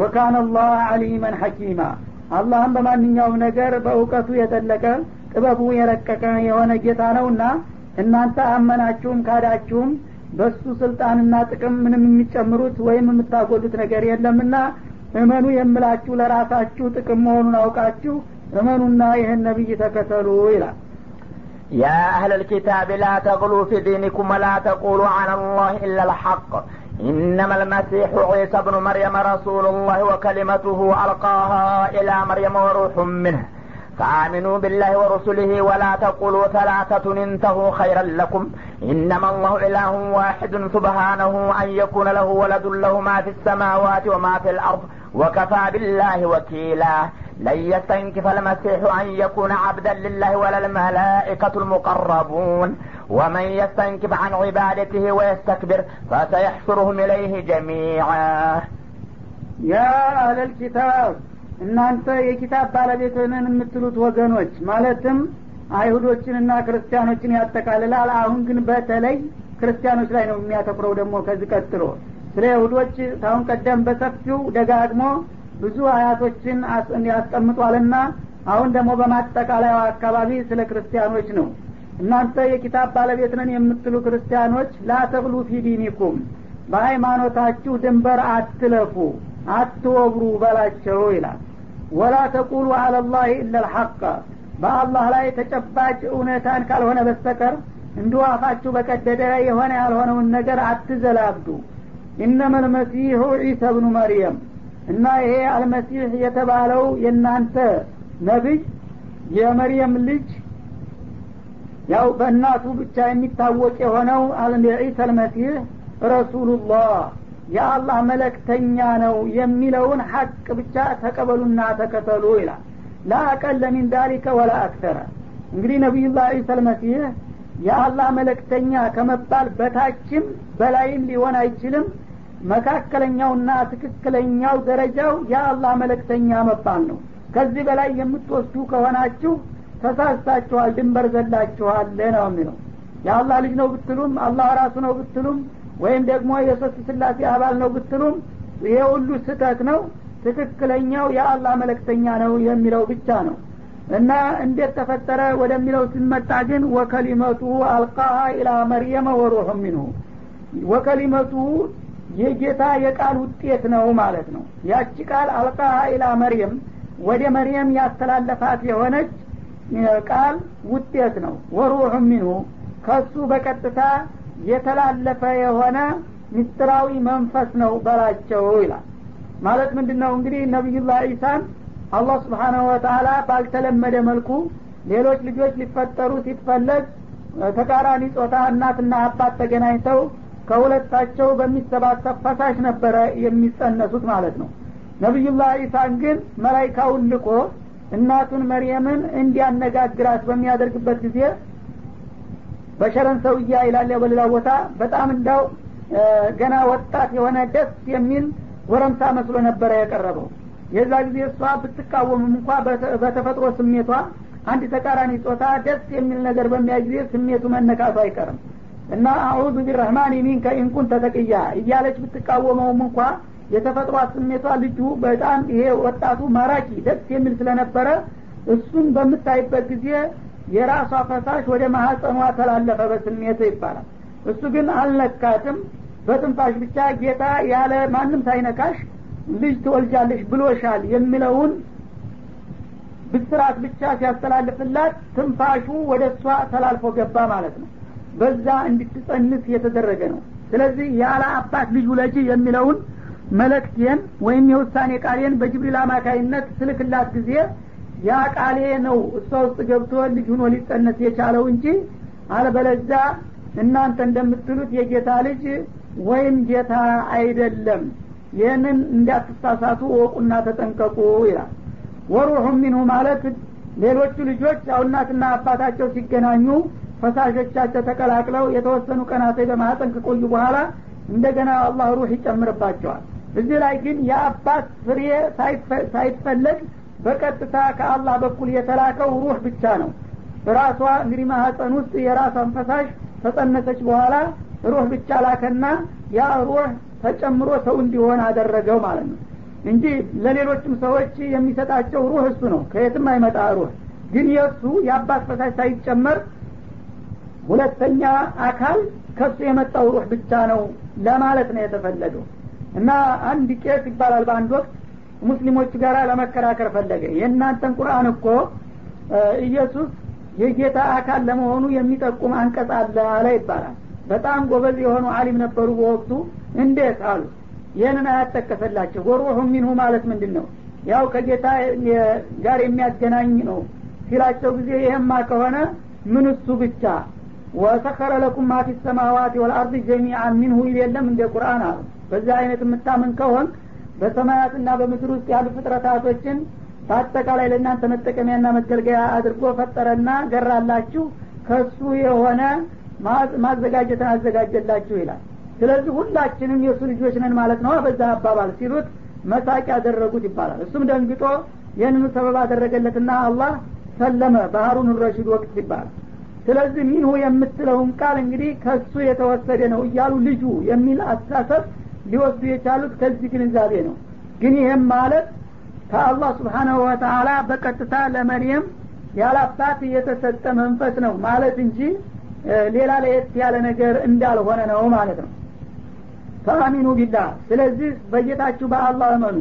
ወካነ አላህ አሊመን ሐኪማ አላህም በማንኛውም ነገር በእውቀቱ የተለቀ ጥበቡ የረቀቀ የሆነ ጌታ ነውና እናንተ አመናችሁም ካዳችሁም በሱ ስልጣንና ጥቅም ምንም የሚጨምሩት ወይም የምታጎሉት ነገር የለምና እመኑ የምላችሁ ለራሳችሁ ጥቅም መሆኑን አውቃችሁ እመኑና ይሄን ነብይ ተከተሉ ይላል። يا أهل الكتاب لا تغلوا في دينكم ولا تقولوا عن الله إلا الحق إنما المسيح عيسى بن مريم رسول الله وكلمته ألقاها إلى مريم وروح منه فآمنوا بالله ورسله ولا تقولوا ثلاثة انتهوا خيرا لكم إنما الله إله واحد سبحانه أن يكون له ولد له ما في السماوات وما في الأرض وكفى بالله وكيلا لن يستنكف المسيح أن يكون عبدا لله ولا الملائكة المقربون ومن يستنكف عن عبادته ويستكبر فسيحشرهم إليه جميعا. يا أهل الكتاب እናንተ የኪታብ ባለቤቶችን የምትሉት ወገኖች ማለትም አይሁዶችንና ክርስቲያኖችን ያጠቃልላል። አሁን ግን በተለይ ክርስቲያኖች ላይ ነው የሚያተኩረው። ደግሞ ከዚህ ቀጥሎ ስለ አይሁዶች ታውን ቀደም በሰፊው ደጋግሞ ብዙ አያቶችን አስቀምጧልና አሁን ደግሞ በማጠቃለያው አካባቢ ስለ ክርስቲያኖች ነው። እናንተ የኪታብ ባለቤቶችን የምትሉ ክርስቲያኖች ላተብሉ ፊ ዲኒኩም በሃይማኖታችሁ ድንበር አትለፉ አትወብሩ ባላቸው ይላል። ወላ ተቁሉ على الله الا الحق በአላህ ላይ ተጨባጭ እውነታን ካልሆነ በስተቀር እንድዋፋችሁ በቀደደ የሆነ ያልሆነውን ነገር አትዘላብዱ። انما المسيح عيسى ابن مريم እና ይሄ አልመሲህ የተባለው የናንተ ነብይ የመርየም ልጅ ያው በእናቱ ብቻ የሚታወቅ የሆነው አልመሲህ አልመሲህ ረሱላህ ያአላህ መልእክተኛ ነው የሚለውን ሐቅ ብቻ ተቀበሉና ተከተሉ ይላል። ላቀለ من ذلك ولا اكثر እንግዲህ ነብዩላህ ኢሳ አልመሲህ ያአላህ መልእክተኛ ከመባል በታችም በላይም ሊሆን አይችልም። መካከለኛውና ትክክለኛው ደረጃው ያአላህ መልእክተኛ መባል ነው። ከዚህ በላይ የምትወስዱ ከሆናችሁ ተሳስታችኋል፣ ድንበር ዘላችኋል ነው የሚለው። ያአላህ ልጅ ነው ብትሉም አላህ ራሱ ነው ብትሉም ወይም ደግሞ የሶስት ስላሴ አባል ነው ብትሉም ይሄ ሁሉ ስህተት ነው። ትክክለኛው ያአላህ መልእክተኛ ነው የሚለው ብቻ ነው። እና እንዴት ተፈጠረ ወደሚለው ሲመጣ ግን ወከሊመቱ አልቃሃ ኢላ መርየም ወሩህ ሚንሁ ወከሊመቱ የጌታ የቃል ውጤት ነው ማለት ነው። ያቺ ቃል አልቃሃ ኢላ መርየም ወደ መርየም ያስተላለፋት የሆነች ቃል ውጤት ነው። ወሩህ ሚንሁ ከሱ በቀጥታ የተላለፈ የሆነ ሚስጥራዊ መንፈስ ነው ባላቸው ይላል። ማለት ምንድነው እንግዲህ ነብዩላህ ኢሳን አላህ Subhanahu Wa Ta'ala ባልተለመደ መልኩ ሌሎች ልጆች ሊፈጠሩ ሲፈለግ ተቃራኒ ጾታ እናትና አባት ተገናኝተው ከሁለታቸው በሚሰባሰብ ፈሳሽ ነበር የሚጸነሱት ማለት ነው። ነብዩላህ ኢሳን ግን መላእክቱን ልኮ እናቱን መርየምን እንዲያነጋግራት በሚያደርግበት ጊዜ በሸረን ሰውያ ይላል ያበላውታ በጣም እንደው ገና ወጣት የሆነ ደስ የሚል ወረምታ መስሎ ነበር ያቀረበው። የዛ ጊዜ እሷ ብትቃወምም እንኳን በተፈጥሮ ስሜቷ አንድ ተቃራኒ ጾታ ደስ የሚል ነገር በሚያይዝ ስሜቱ መነካቱ አይቀርም እና አዑዙ ቢርህማኒ ሚንከ ኢን ኩንተ ተቂያ እያለች ብትቃወመውም እንኳን የተፈጥሮ ስሜቷ ልጁ በጣም ይሄ ወጣቱ ማራኪ ደስ የሚል ስለነበረ እሱን በመታይበት ጊዜ የራሷ ፈሳሽ ወደ ማህፀኗ ተላለፈ በስሜት ይባላል። እሱ ግን አልነካትም። በትንፋሽ ብቻ ጌታ ያለ ማንም ሳይነካሽ ልጅ ትወልጃለሽ ብሎሻል የሚለውን ብስራት ብቻ ሲያስተላልፍላት ትንፋሹ ወደሷ ተላልፎ ገባ ማለት ነው። በዛ እንድትጸንስ የተደረገ ነው። ስለዚህ ያለ አባት ልጅ ወለጂ የሚለውን መልእክቴን ወይም የውሳኔ ቃሌን በጅብሪል አማካይነት ስልክላት ጊዜ ያ ቃሌ ነው እሷውስጥ ገብቶ ልጅ ሆኖ ሊጸነስ የቻለው እንጂ አለበለዚያ እናንተ እንደምትሉት የጌታ ልጅ ወይም ጌታ አይደለም። ይሄንን እንዳትሳሳቱ ወቁና ተጠንቀቁ ይላል። ወሩህ ምንሁ ማለት ሌሎቹ ልጆች አውናትና አባታቸው ሲገናኙ ፈሳሾቻቸው ተቀላቅለው የተወሰኑ ቀናት ለማጠን ከቆዩ በኋላ እንደገና አላህ ሩህ ይጨምርባቸዋል። እዚህ ላይ ግን የአባት ፍሬ ሳይፈለግ በቀጥታ ከአላህ በኩል የተላከው ሩህ ብቻ ነው። ራሷ እንግዲህ ማህፀን ውስጥ የራሷን ፈሳሽ ተጠነሰች በኋላ ሩህ ብቻ ላከና ያ ሩህ ተጨምሮ ሰው እንዲሆን አደረገው ማለት ነው እንጂ ለሌሎችም ሰዎች የሚሰጣቸው ሩህ እሱ ነው። ከየትም አይመጣ ሩህ ግን የሱ የአባት ፈሳሽ ሳይጨመር ሁለተኛ አካል ከሱ የመጣው ሩህ ብቻ ነው ለማለት ነው የተፈለገው። እና አንድ ቄስ ይባላል በአንድ ወቅት ሙስሊሞች ጋር ለመከራከር ፈለገ። የእናንተን ቁርአን እኮ ኢየሱስ የጌታ አካል ለመሆኑ የሚጠቁም አንቀጽ አለ ይባላል። በጣም ጎበዝ የሆኑ ዓሊም ነበሩ በወቅቱ። እንዴት አሉ የነና ያተከፈላቸው ወሩሁ ምንሁ ማለት ምንድነው? ያው ከጌታ ጋር የሚያገናኝ ነው ሲላቸው ጊዜ ይሄማ ከሆነ ምን እሱ ብቻ ወሰከረ ለኩም ማፊ ሰማዋት ወልአርድ ጀሚዓን ምንሁ ይለም እንደ ቁርአን አሉ። በዛ አይነት መታመን ከሆነ በሰማያትና በምድር ውስጥ ያሉ ፍጥረታቶችን በአጠቃላይ ለእናንተ መጠቀሚያና መገልገያ አድርጎ ፈጠረና ገራላችሁ ከሱ የሆነ ማዘጋጀትን አዘጋጀላችሁ ይላል። ስለዚህ ሁላችንም የሱ ልጆች ነን ማለት ነው በዛ አባባል ሲሉት መሳቅ ያደረጉት ይባላል። እሱም ደንግጦ የነኑ ሰበብ አደረገለትና አላህ ሰለመ በሃሩን ረሺድ ወቅት ይባላል። ስለዚህ ምንሁ የምትለውን ቃል እንግዲህ ከሱ የተወሰደ ነው እያሉ ልጁ የሚል አስተሳሰብ ሊወስዱ የቻሉት ከዚህ ግንዛቤ ነው። ግን ይሄም ማለት ከአላህ Subhanahu Wa Ta'ala በቀጥታ ለመርየም ያላባት የተሰጠ መንፈስ ነው ማለት እንጂ ሌላ ለየት ያለ ነገር እንዳልሆነ ነው ማለት ነው። ተአሚኑ ቢላህ ስለዚህ በጌታችሁ በአላህ እመኑ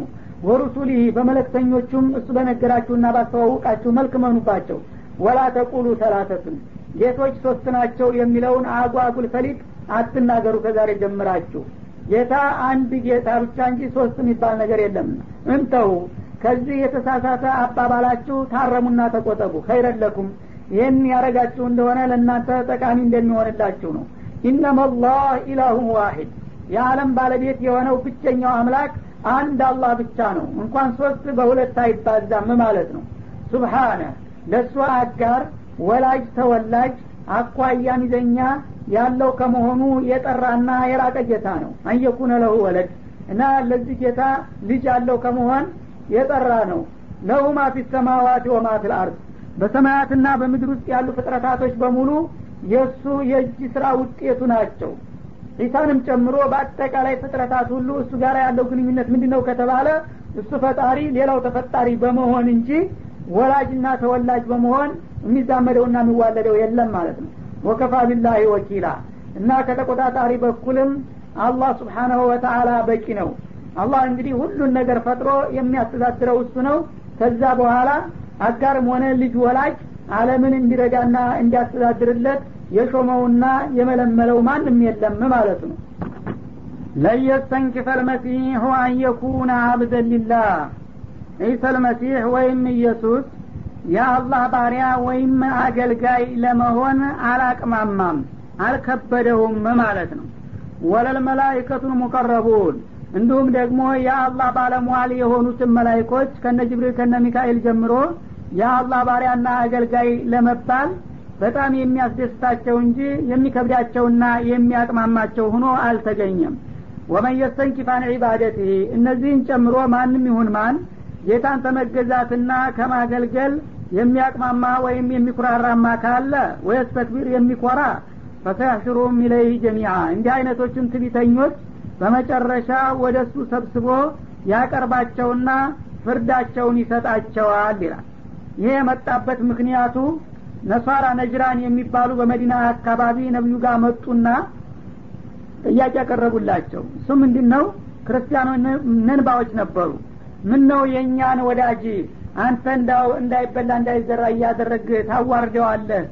ወሩሱሊሂ በመልእክተኞቹም እሱ በነገራችሁና ባስተዋወቃችሁ መልክ እመኑባቸው ወላ ተቁሉ ሰላተቱን ጌቶች ሶስት ናቸው የሚለውን አጓጉል ፈሊጥ አትናገሩ ከዛሬ ጀምራችሁ። ጌታ አንድ ጌታ ብቻ እንጂ ሶስት የሚባል ነገር የለም። እንተው ከዚህ የተሳሳተ አባባላችሁ ታረሙና ተቆጠቡ ኸይረለኩም ይሄን ያረጋችሁ እንደሆነ ለእናንተ ጠቃሚ እንደሚሆንላችሁ ነው። ኢነመላህ ኢላሁ ዋሂድ የዓለም ባለቤት የሆነው ብቸኛው አምላክ አንድ አላህ ብቻ ነው እንኳን ሶስት በሁለት አይባዛም ማለት ነው። ሱብሃነ ለሱ አጋር ወላጅ ተወላጅ አኳያ ሚዘኛ ያለው ከመሆኑ የጠራና የራቀ ጌታ ነው። አንየኩነ ለሁ ወለድ እና ለዚህ ጌታ ልጅ ያለው ከመሆን የጠራ ነው። ለሁ ማ ፊ ሰማዋት ወማ ፊል አርድ በሰማያትና በምድር ውስጥ ያሉ ፍጥረታቶች በሙሉ የሱ የእጅ ስራ ውጤቱ ናቸው። ኢሳንም ጨምሮ በአጠቃላይ ፍጥረታት ሁሉ እሱ ጋር ያለው ግንኙነት ምንድነው ከተባለ እሱ ፈጣሪ ሌላው ተፈጣሪ በመሆን እንጂ ወላጅና ተወላጅ በመሆን የሚዛመደውና የሚዋለደው የለም ማለት ነው። ወከፋ ቢላሂ ወኪላ እና ከተቆጣጣሪ በኩልም አላህ Subhanahu Wa Ta'ala በቂ ነው። አላህ እንግዲህ ሁሉን ነገር ፈጥሮ የሚያስተዳድረው እሱ ነው። ከዛ በኋላ አጋርም ሆነ ልጅ ወላጅ ዓለምን እንዲረዳና እንዲያስተዳድርለት የሾመውና የመለመለው ማንም የለም ማለት ነው። ለይስተንከፈል መሲህ ወአን የኩና አብደን ሊላህ ኢሳል መሲህ ወይም ኢየሱስ የአላህ ባሪያ ወይም አገልጋይ ለመሆን አላቅማማም አልከበደውም ማለት ነው። ወለል መላእክቱን ሙቀረቡን እንዲሁም ደግሞ የአላህ ባለሟል የሆኑትን መላእክቶች ከነ ጅብሪል ከነ ሚካኤል ጀምሮ የአላህ ባሪያና አገልጋይ ለመባል በጣም የሚያስደስታቸው እንጂ የሚከብዳቸውና የሚያቅማማቸው ሆኖ አልተገኘም። ወመን የስተንኪፋን ኢባደቲሂ እነዚህን ጨምሮ ማንም ይሁን ማን ጌታን ተመገዛትና ከማገልገል የሚያቅማማ ወይም የሚኩራራማ ካለ ወይስተክቢር የሚኮራ ፈሰያሽሩም ኢለይሂ ጀሚዓ እንዲህ አይነቶችን ትዕቢተኞች በመጨረሻ ወደሱ ሰብስቦ ያቀርባቸውና ፍርዳቸውን ይሰጣቸዋል ይላል። ይሄ መጣበት ምክንያቱ ነሳራ ነጅራን የሚባሉ በመዲና አካባቢ ነብዩ ጋር መጡና ጥያቄ ያቀረቡላቸው እሱም ምንድነው ክርስቲያኖች ነንባዎች ነበሩ። ምን ነው የኛን ወዳጅ አንተ እንዳይበላ እንዳይዘራ ያደረገ ታዋርደዋለህ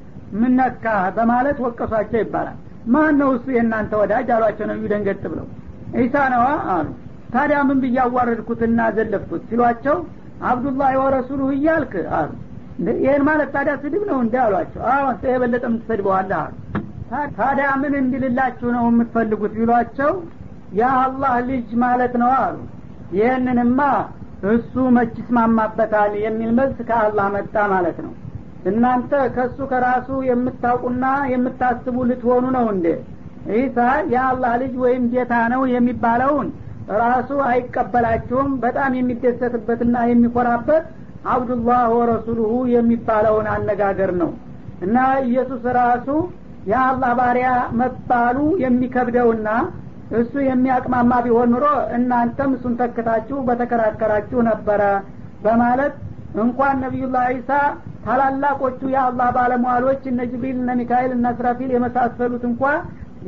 ምን ነካ በማለት ወቀሳቸው ይባላል። ማን ነው እሱ የናንተ ወዳጅ አሏቸው ነብዩ ደንገጥ ብለው። ኢሳ ነው አሉ። ታዲያ ምን ቢያዋርድኩትና ዘለፍኩት ሲሏቸው አብዱላህ ወረሱሉሁ ይያልከ አሉ። ይሄን ማለት ታዲያ ስድብ ነው እንዳሏቸው አሁን ተበለጠም ተሰድበዋል አሉ። ታዲያ ምን እንድልላችሁ ነው የምትፈልጉት ቢሏቸው ያ አላህ ልጅ ማለት ነው አሉ። ይሄንንማ እሱ መችስማማበታል የሚል መልስ ከአላህ መጣ ማለት ነው። እናንተ ከሱ ከራሱ የምታውቁና የምታስቡ ልትሆኑ ነው እንዴ? ኢሳ ያአላህ ልጅ ወይም ጌታ ነው የሚባለውን ራሱ አይቀበላችሁም? በጣም የሚደሰትበትና የሚኮራበት አብዱላህ ወረሱሉሁ የሚባለውን አነጋገር ነው። እና ኢየሱስ ራሱ ያአላህ ባሪያ መባሉ የሚከብደውና እሱ የሚያቅማማ ቢሆን ኖሮ እናንተም እሱን ተከታችሁ በተከራከራችሁ ነበር በማለት እንኳን ነብዩላህ ኢሳ ታላላቆቹ ያአላህ ባለሟሎች እነ ጅብሪል እነ ሚካኤል እነ እስራፊል የመሳሰሉት እንኳን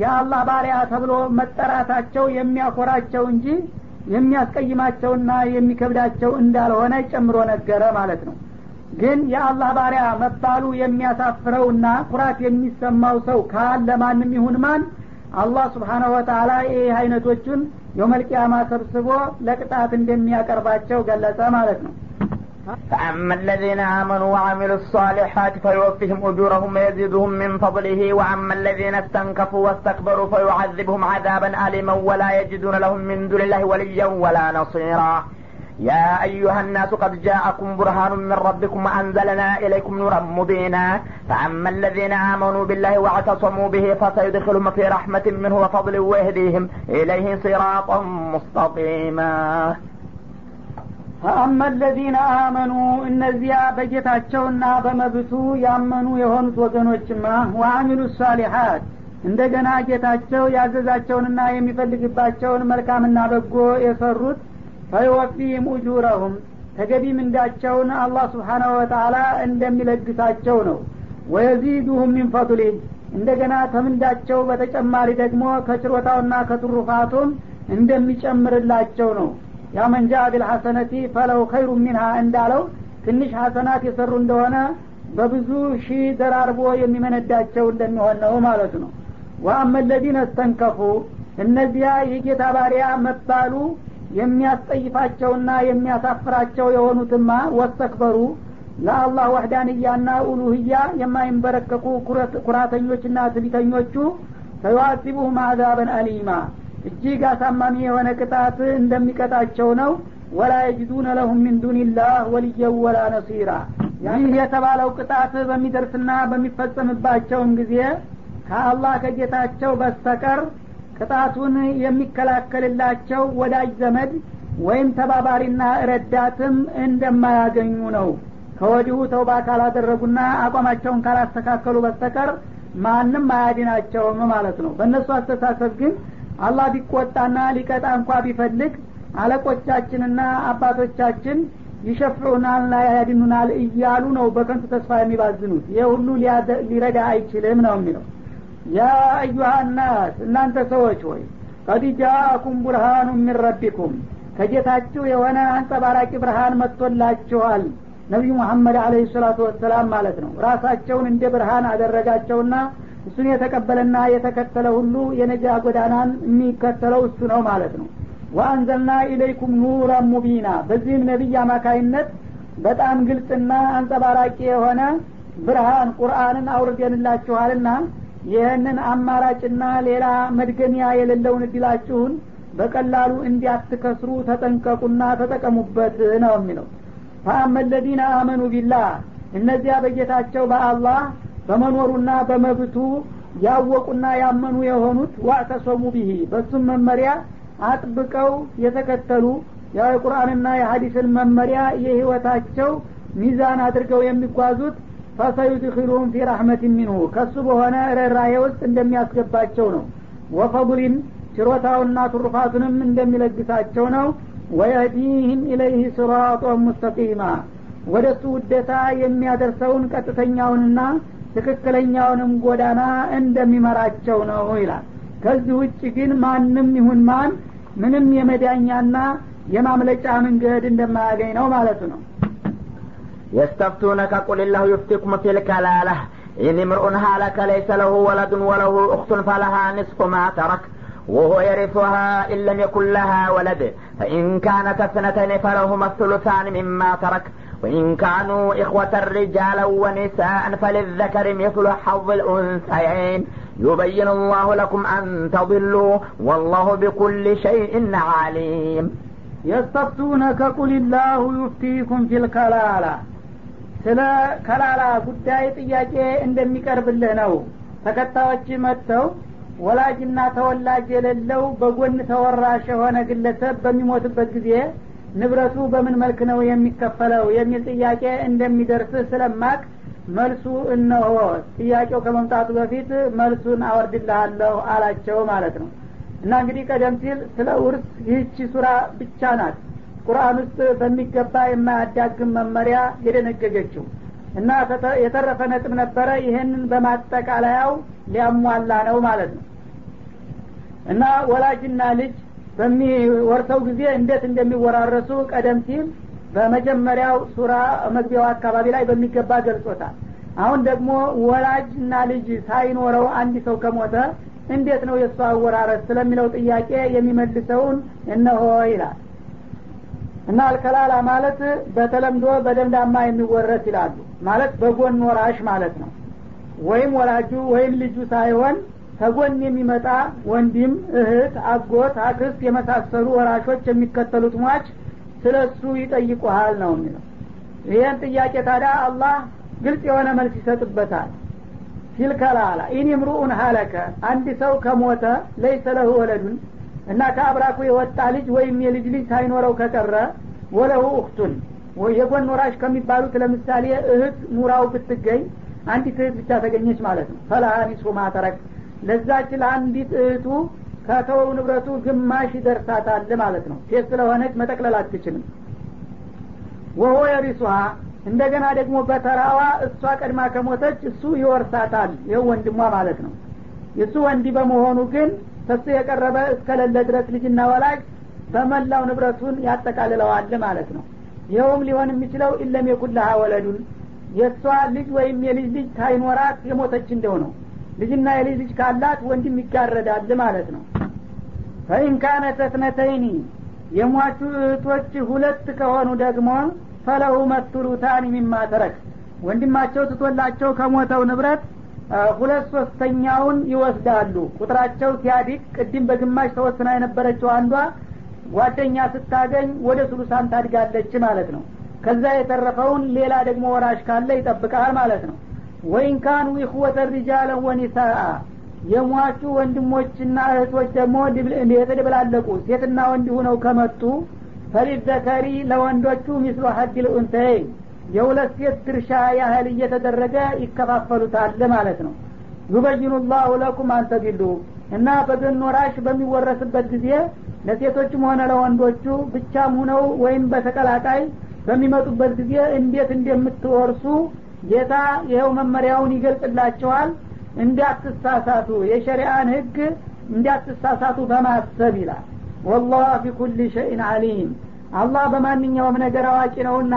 ያአላህ ባሪያ ተብሎ መጠራታቸው የሚያኮራቸው እንጂ የሚያስቀይማቸውና የሚከብዳቸው እንዳልሆነ ጨምሮ ነገረ ማለት ነው። ግን ያአላህ ባሪያ መባሉ የሚያሳፍረውና ኩራት የሚሰማው ሰው ካለማንም ይሁን ማን አላህ Subhanahu Wa Ta'ala የሃይነቶቹን የመልቂያማ ተብስቦ ለቅጣት እንደሚያቀርባቸው ገለጸ ማለት ነው። فأما الذين آمنوا وعملوا الصالحات فيوفيهم أجورهم ويزيدهم من فضله وأما الذين استنكفوا واستكبروا فيعذبهم عذابا أليما ولا يجدون لهم من دون الله وليا ولا نصيرا يا أيها الناس قد جاءكم برهان من ربكم وأنزلنا إليكم نورا مبينا فأما الذين آمنوا بالله واعتصموا به فسيدخلهم في رحمة منه وفضل ويهديهم إليه صراطا مستقيما فأما الذين آمنوا إن الزياء بجتاتشونا بمبتو يأمنوا يهونت وزنوشما وعملوا الصالحات إن دقنا جتاتشو يعززاتشونا يميفلقباتشون ملكامنا بقو يفرد فيوفيهم أجورهم تجبي من داتشون الله سبحانه وتعالى عندما لقصاتشونه ويزيدهم من فضله عندما تمن داتشو وتجمار دقمو كتروتاونا كترفاتهم عندما يجمر اللاتشونه يا من جاء بالحسنة فلو خير منها عندالو كنش حسنات يسرون دوانا ببزو شي دراربو يمي من داتشو عندما هنهو مالتنو وأما الذين استنكفوا النبياء يجي تباريا مبالو የሚያስጠይፋቸውና የሚያሳፍራቸው የሆኑትማ ወስተክበሩ ለአላህ ወህዳንያና ኡሉህያ የማይንበረከቁ ኩራተኞችና ዝሊተኞቹ ተዋጽቡ ማዛበን አሊማ እጅግ አሳማሚ የሆነ ቅጣት እንደሚቀጣቸው ነው። ولا يجدون لهم من دون الله وليا ولا نصيرا ይህ የተባለው ቅጣት በሚደርስና በሚፈጸምባቸው ጊዜ ከአላህ ከጌታቸው በስተቀር ከታቱን የሚከላከልላቸው ወዳጅ ዘመድ ወይም ተባባሪና ረዳትም እንደማያገኙ ነው። ከወዲሁ ተውባ ካላደረጉና አቋማቸውን ካላስተካከሉ በስተቀር ማንም ማያድናቸው ማለት ነው። በእነሱ አስተሳሰብ ግን አላህ ቢቆጣና ሊቀጣ እንኳን ቢፈልግ አለቆቻችንና አባቶቻችን ይሸፍሩናልና ያድኑናል እያሉ ነው በከንቱ ተስፋ የሚባዝኑት። ይሄ ሁሉ ሊረዳ አይችልም ነው የሚለው። يا أيها الناس እናንተ ሰዎች ሆይ قد جاءكم برهان من ربكم ከጌታችሁ የሆነ አንጸባራቂ ብርሃን መጥቶላችኋል። ነብዩ መሐመድ አለይሂ ሰላቱ ወሰለም ማለት ነው ራሳቸውን እንደ ብርሃን አደረጋቸውና እሱን የተቀበለና የተከተለ ሁሉ የነጃ ጎዳናን የሚከተለው እሱ ነው ማለት ነው። وأنزلنا إليكم نورا مبينا በዚህም ነብዩ አማካይነት በጣም ግልጽና አንጸባራቂ የሆነ ብርሃን ቁርአንን አውርደንላችኋልና ይሄንን አማራጭና ሌላ መድገሚያ የሌለውን ዲላችሁን በቀላሉ እንዲያትከስሩ ተጠንቀቁና ተጠቀሙበት ነው የሚለው። فأما الذين آمنوا بالله እነዚያ በጌታቸው በአላህ በመኖሩና በመብቱ ያወቁና ያመኑ የሆኑት ወአተሰሙ به በሱም መመሪያ አጥብቀው የተከተሉ የቁርአንና የሐዲስን መመሪያ የህይወታቸው ሚዛን አድርገው የሚጓዙት فسيدخلهم في رحمة منه كسبوا هنا رأيه እንደሚያስገባቸው ነው። وفضلن شروطاونا ترفاتنم እንደሚለግሳቸው ነው። ويهديهم إليه صراطا مستقيما ወደሱ ውደታ የሚያደርሰውን ቀጥተኛውንና ትክክለኛውንም ጎዳና እንደሚመራቸው ነው ይላል። ከዚህ ውጪ ግን ማንም ይሁን ማን ምንም የመዳኛና የማምለጫ መንገድ እንደማያገኝ ነው ማለት ነው። يستفتونك قل الله يفتيكم في الكلالة إن امرؤ هلك ليس له ولد وله أخت فلها نصف ما ترك وهو يرثها إن لم يكن لها ولد فإن كانت اثنتين فلهما الثلثان مما ترك وإن كانوا إخوة رجالا ونساء فللذكر مثل حظ الأنثيين يبين الله لكم أن تضلوا والله بكل شيء عليم يستفتونك قل الله يفتيكم في الكلالة ስለ ከላላ ጉዳይ ጥያቄ እንደሚቀርብልህ ነው። ተከታዮች መተው ወላጅና ተወላጅ የሌለው በጎን ተወራሽ የሆነ ግለሰብ በሚሞትበት ጊዜ ንብረቱ በምን መልኩ ነው የሚከፈለው የሚል ጥያቄ እንደሚደርስ ስለማቅ መልሱ እነሆ ጥያቄው ከመምጣቱ በፊት መልሱን አወርድልሃለሁ አላቸው ማለት ነው። እና እንግዲህ ቀደም ሲል ስለ ውርስ ይህች ሱራ ብቻ ናት ቁርአን ውስጥ በሚገባ የማያዳግም መመሪያ የደነገገችው እና የተረፈ ነጥብ ነበረ ይሄንን በማጠቃለያው ሊያሟላ ነው ማለት ነው። እና ወላጅና ልጅ በሚወርሰው ጊዜ እንዴት እንደሚወራረሱ ቀደም ሲል በመጀመሪያው ሱራ መግቢያው አካባቢ ላይ በሚገባ ገልጾታል። አሁን ደግሞ ወላጅና ልጅ ሳይኖረው አንድ ሰው ከሞተ እንዴት ነው የሷ አወራረስ ስለሚለው ጥያቄ የሚመልሰውን እነሆ ይላል። እና አልከላላ ማለት በተለምዶ በደምዳማ የሚወረስ ይላሉ ማለት በጎን ወራሽ ማለት ነው። ወይም ወላጁ ወይም ልጁ ሳይሆን ተጎን የሚመጣ ወንድም፣ እህት፣ አጎት፣ አክስት የመሳሰሉ ወራሾች የሚከተሉት ሟች ስለሱ ይጠይቁሃል ነው የሚለው። ይሄን ጥያቄ ታዲያ አላህ ግልጽ የሆነ መልስ ይሰጥበታል። ሲልከላላ ኢንምሩኡን ሐለከ አንድ ሰው ከሞተ ليس له ولد እና ከአብራኩ የወጣ ልጅ ወይም የልጅ ልጅ ሳይኖረው ከቀረ ወለሁ እክቱን ወይ የጎን ወራሽ ከሚባሉት ለምሳሌ እህት ኑራው ብትገኝ አንዲት እህት ብቻ ተገኘች ማለት ነው። ፈላሃኒሱ ማተረክ ለዛች ለአንዲት እህቱ ከተወው ንብረቱ ግማሽ ይደርሳታል ማለት ነው። ሴት ስለሆነች መጠቅለል አትችልም። ወሆ የሪሱሃ እንደገና ደግሞ በተራዋ እሷ ቀድማ ከሞተች እሱ ይወርሳታል የወንድሟ ማለት ነው። እሱ ወንድ በመሆኑ ግን ተስፋ ያቀረበ እስከለለ ድረስ ልጅና ወላጅ በመላው ንብረቱን ያጠቃልለዋል ማለት ነው። ይሄውም ሊሆን የሚችለው ኢለም የኩላሃ ወለዱን የሷ ልጅ ወይም የልጅ ልጅ ሳይኖራት የሞተች እንደሆነ ነው። ልጅና የልጅ ልጅ ካላት ወንድም ይጋረዳል ማለት ነው። ፈኢን ካነት እትነተይኒ የሟቹ እህቶች ሁለት ከሆኑ ደግሞ ፈለሁ መትሩታኒ ሚማ ተረክ ወንድማቸው ትቶላቸው ከሞተው ንብረት ሁለት ሶስተኛውን ይወስዳሉ። ቁጥራቸው ሲያድግ ቅድም በግማሽ ተወሰና የነበረችው አንዷ ጓደኛ ስታገኝ ወደ 30 ታድጋለች ማለት ነው። ከዛ የተረፈውን ሌላ ደግሞ ወራሽ ካለ ይጠብቃል ማለት ነው። ወይን ካኑ ኢኽወተ ሪጃለ ወኒሳአ የሟቹ ወንድሞችና እህቶች ደግሞ የተደበላለቁ ሴትና ወንድ ሆነው ከመጡ ፈሊዘከሪ ለወንዶቹ ሚስሉ ሐዲል ኡንተይ የሁለት ሴት ድርሻ ያህል እየተደረገ ይከፋፈሉታል ማለት ነው። ይበይኑላሁ ለኩም አንተዲሉ እና በጎን ወራሽ በሚወረስበት ጊዜ ለሴቶችም ሆነ ለወንዶቹ ብቻም ሆነው ወይም በተቀላጣይ በሚመጡበት ጊዜ እንዴት እንደምትወርሱ ጌታ ይኸው መመሪያውን ይገልጽላችኋል እንዳትሳሳቱ የሸሪዓን ህግ እንዳትሳሳቱ በማሰብ ይላል። ወላሁ ቢኩሊ ሸይን አሊም አላህ በማንኛውም ነገር አዋቂ ነውና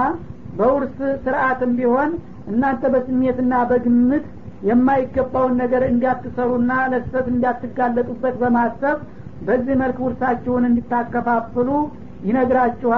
በውርስ ስርዓትም ቢሆን እናንተ በስሜትና በግምት የማይገባውን ነገር እንዳትሰሩና ለስተት እንዳትጋለጡበት በማሰብ በዚህ መልኩ ውርሳችሁን እንድታከፋፍሉ ይነግራችኋል።